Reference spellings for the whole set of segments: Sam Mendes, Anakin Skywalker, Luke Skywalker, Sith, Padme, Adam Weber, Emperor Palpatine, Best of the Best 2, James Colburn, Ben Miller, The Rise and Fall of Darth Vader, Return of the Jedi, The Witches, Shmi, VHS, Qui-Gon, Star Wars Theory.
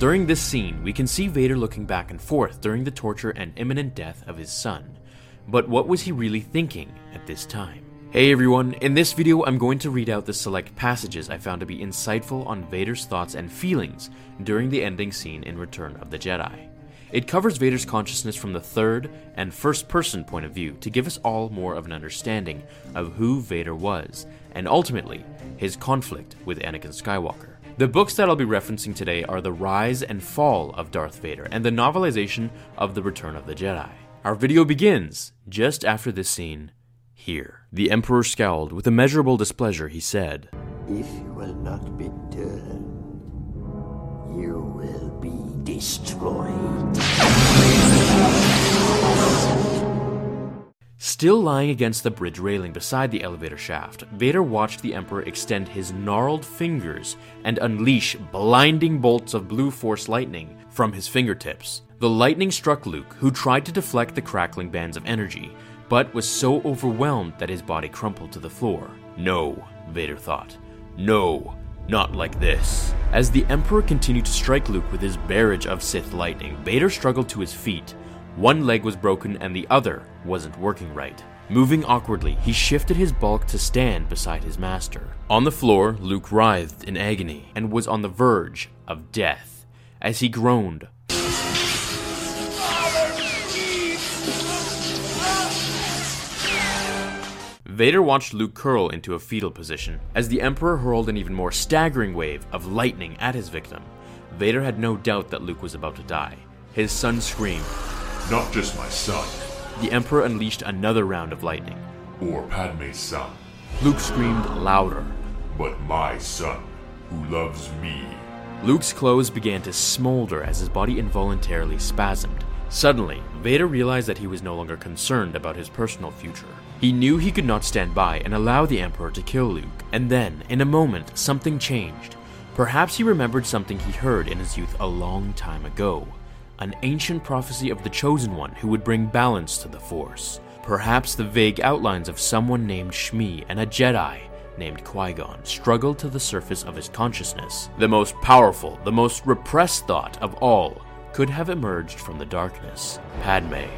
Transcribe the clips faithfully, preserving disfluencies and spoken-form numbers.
During this scene, we can see Vader looking back and forth during the torture and imminent death of his son. But what was he really thinking at this time? Hey everyone, in this video I'm going to read out the select passages I found to be insightful on Vader's thoughts and feelings during the ending scene in Return of the Jedi. It covers Vader's consciousness from the third and first person point of view to give us all more of an understanding of who Vader was, and ultimately, his conflict with Anakin Skywalker. The books that I'll be referencing today are The Rise and Fall of Darth Vader and the novelization of The Return of the Jedi. Our video begins just after this scene here. The Emperor scowled with immeasurable displeasure. He said, "If you will not be turned, you will be destroyed." Still lying against the bridge railing beside the elevator shaft, Vader watched the Emperor extend his gnarled fingers and unleash blinding bolts of blue force lightning from his fingertips. The lightning struck Luke, who tried to deflect the crackling bands of energy, but was so overwhelmed that his body crumpled to the floor. No, Vader thought. No, not like this. As the Emperor continued to strike Luke with his barrage of Sith lightning, Vader struggled to his feet. One leg was broken and the other wasn't working right. Moving awkwardly, he shifted his bulk to stand beside his master. On the floor, Luke writhed in agony and was on the verge of death as he groaned. Vader watched Luke curl into a fetal position as the Emperor hurled an even more staggering wave of lightning at his victim. Vader had no doubt that Luke was about to die. His son screamed, "Not just my son." The Emperor unleashed another round of lightning. "Or Padme's son." Luke screamed louder. "But my son, who loves me." Luke's clothes began to smolder as his body involuntarily spasmed. Suddenly, Vader realized that he was no longer concerned about his personal future. He knew he could not stand by and allow the Emperor to kill Luke. And then, in a moment, something changed. Perhaps he remembered something he heard in his youth a long time ago. An ancient prophecy of the Chosen One who would bring balance to the Force. Perhaps the vague outlines of someone named Shmi and a Jedi named Qui-Gon struggled to the surface of his consciousness. The most powerful, the most repressed thought of all could have emerged from the darkness. Padme,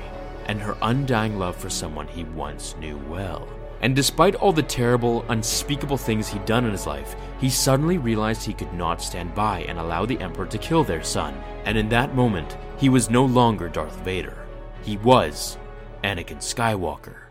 and her undying love for someone he once knew well. And despite all the terrible, unspeakable things he'd done in his life, he suddenly realized he could not stand by and allow the Emperor to kill their son. And in that moment, he was no longer Darth Vader. He was Anakin Skywalker.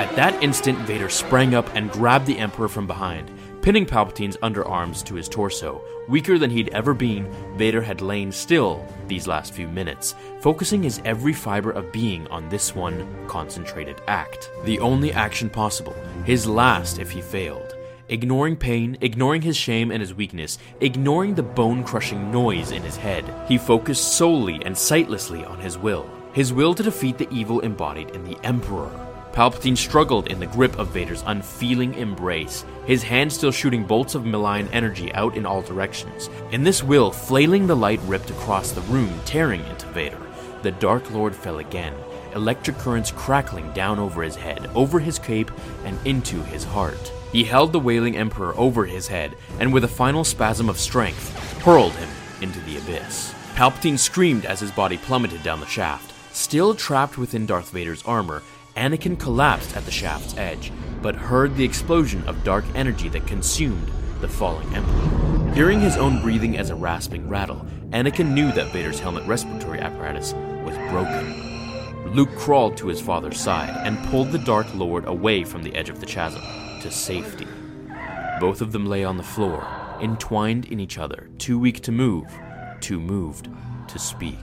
At that instant, Vader sprang up and grabbed the Emperor from behind, pinning Palpatine's underarms to his torso. Weaker than he'd ever been, Vader had lain still these last few minutes, focusing his every fiber of being on this one concentrated act. The only action possible, his last if he failed. Ignoring pain, ignoring his shame and his weakness, ignoring the bone-crushing noise in his head, he focused solely and sightlessly on his will. His will to defeat the evil embodied in the Emperor. Palpatine struggled in the grip of Vader's unfeeling embrace, his hand still shooting bolts of malign energy out in all directions. In this will, flailing the light ripped across the room, tearing into Vader. The Dark Lord fell again, electric currents crackling down over his head, over his cape, and into his heart. He held the wailing Emperor over his head, and with a final spasm of strength, hurled him into the abyss. Palpatine screamed as his body plummeted down the shaft. Still trapped within Darth Vader's armor, Anakin collapsed at the shaft's edge, but heard the explosion of dark energy that consumed the falling Emperor. Hearing his own breathing as a rasping rattle, Anakin knew that Vader's helmet respiratory apparatus was broken. Luke crawled to his father's side and pulled the Dark Lord away from the edge of the chasm to safety. Both of them lay on the floor, entwined in each other, too weak to move, too moved to speak.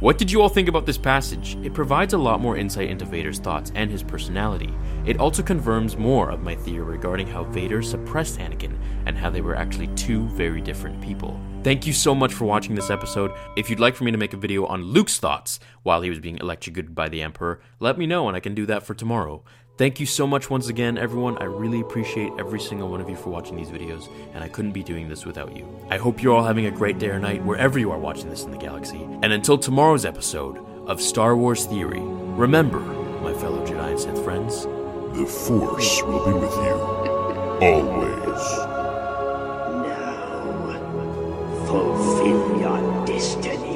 What did you all think about this passage? It provides a lot more insight into Vader's thoughts and his personality. It also confirms more of my theory regarding how Vader suppressed Anakin and how they were actually two very different people. Thank you so much for watching this episode. If you'd like for me to make a video on Luke's thoughts while he was being electrocuted by the Emperor, let me know and I can do that for tomorrow. Thank you so much once again, everyone. I really appreciate every single one of you for watching these videos, and I couldn't be doing this without you. I hope you're all having a great day or night wherever you are watching this in the galaxy. And until tomorrow's episode of Star Wars Theory, remember, my fellow Jedi and Sith friends, the Force will be with you, always. Now, fulfill your destiny.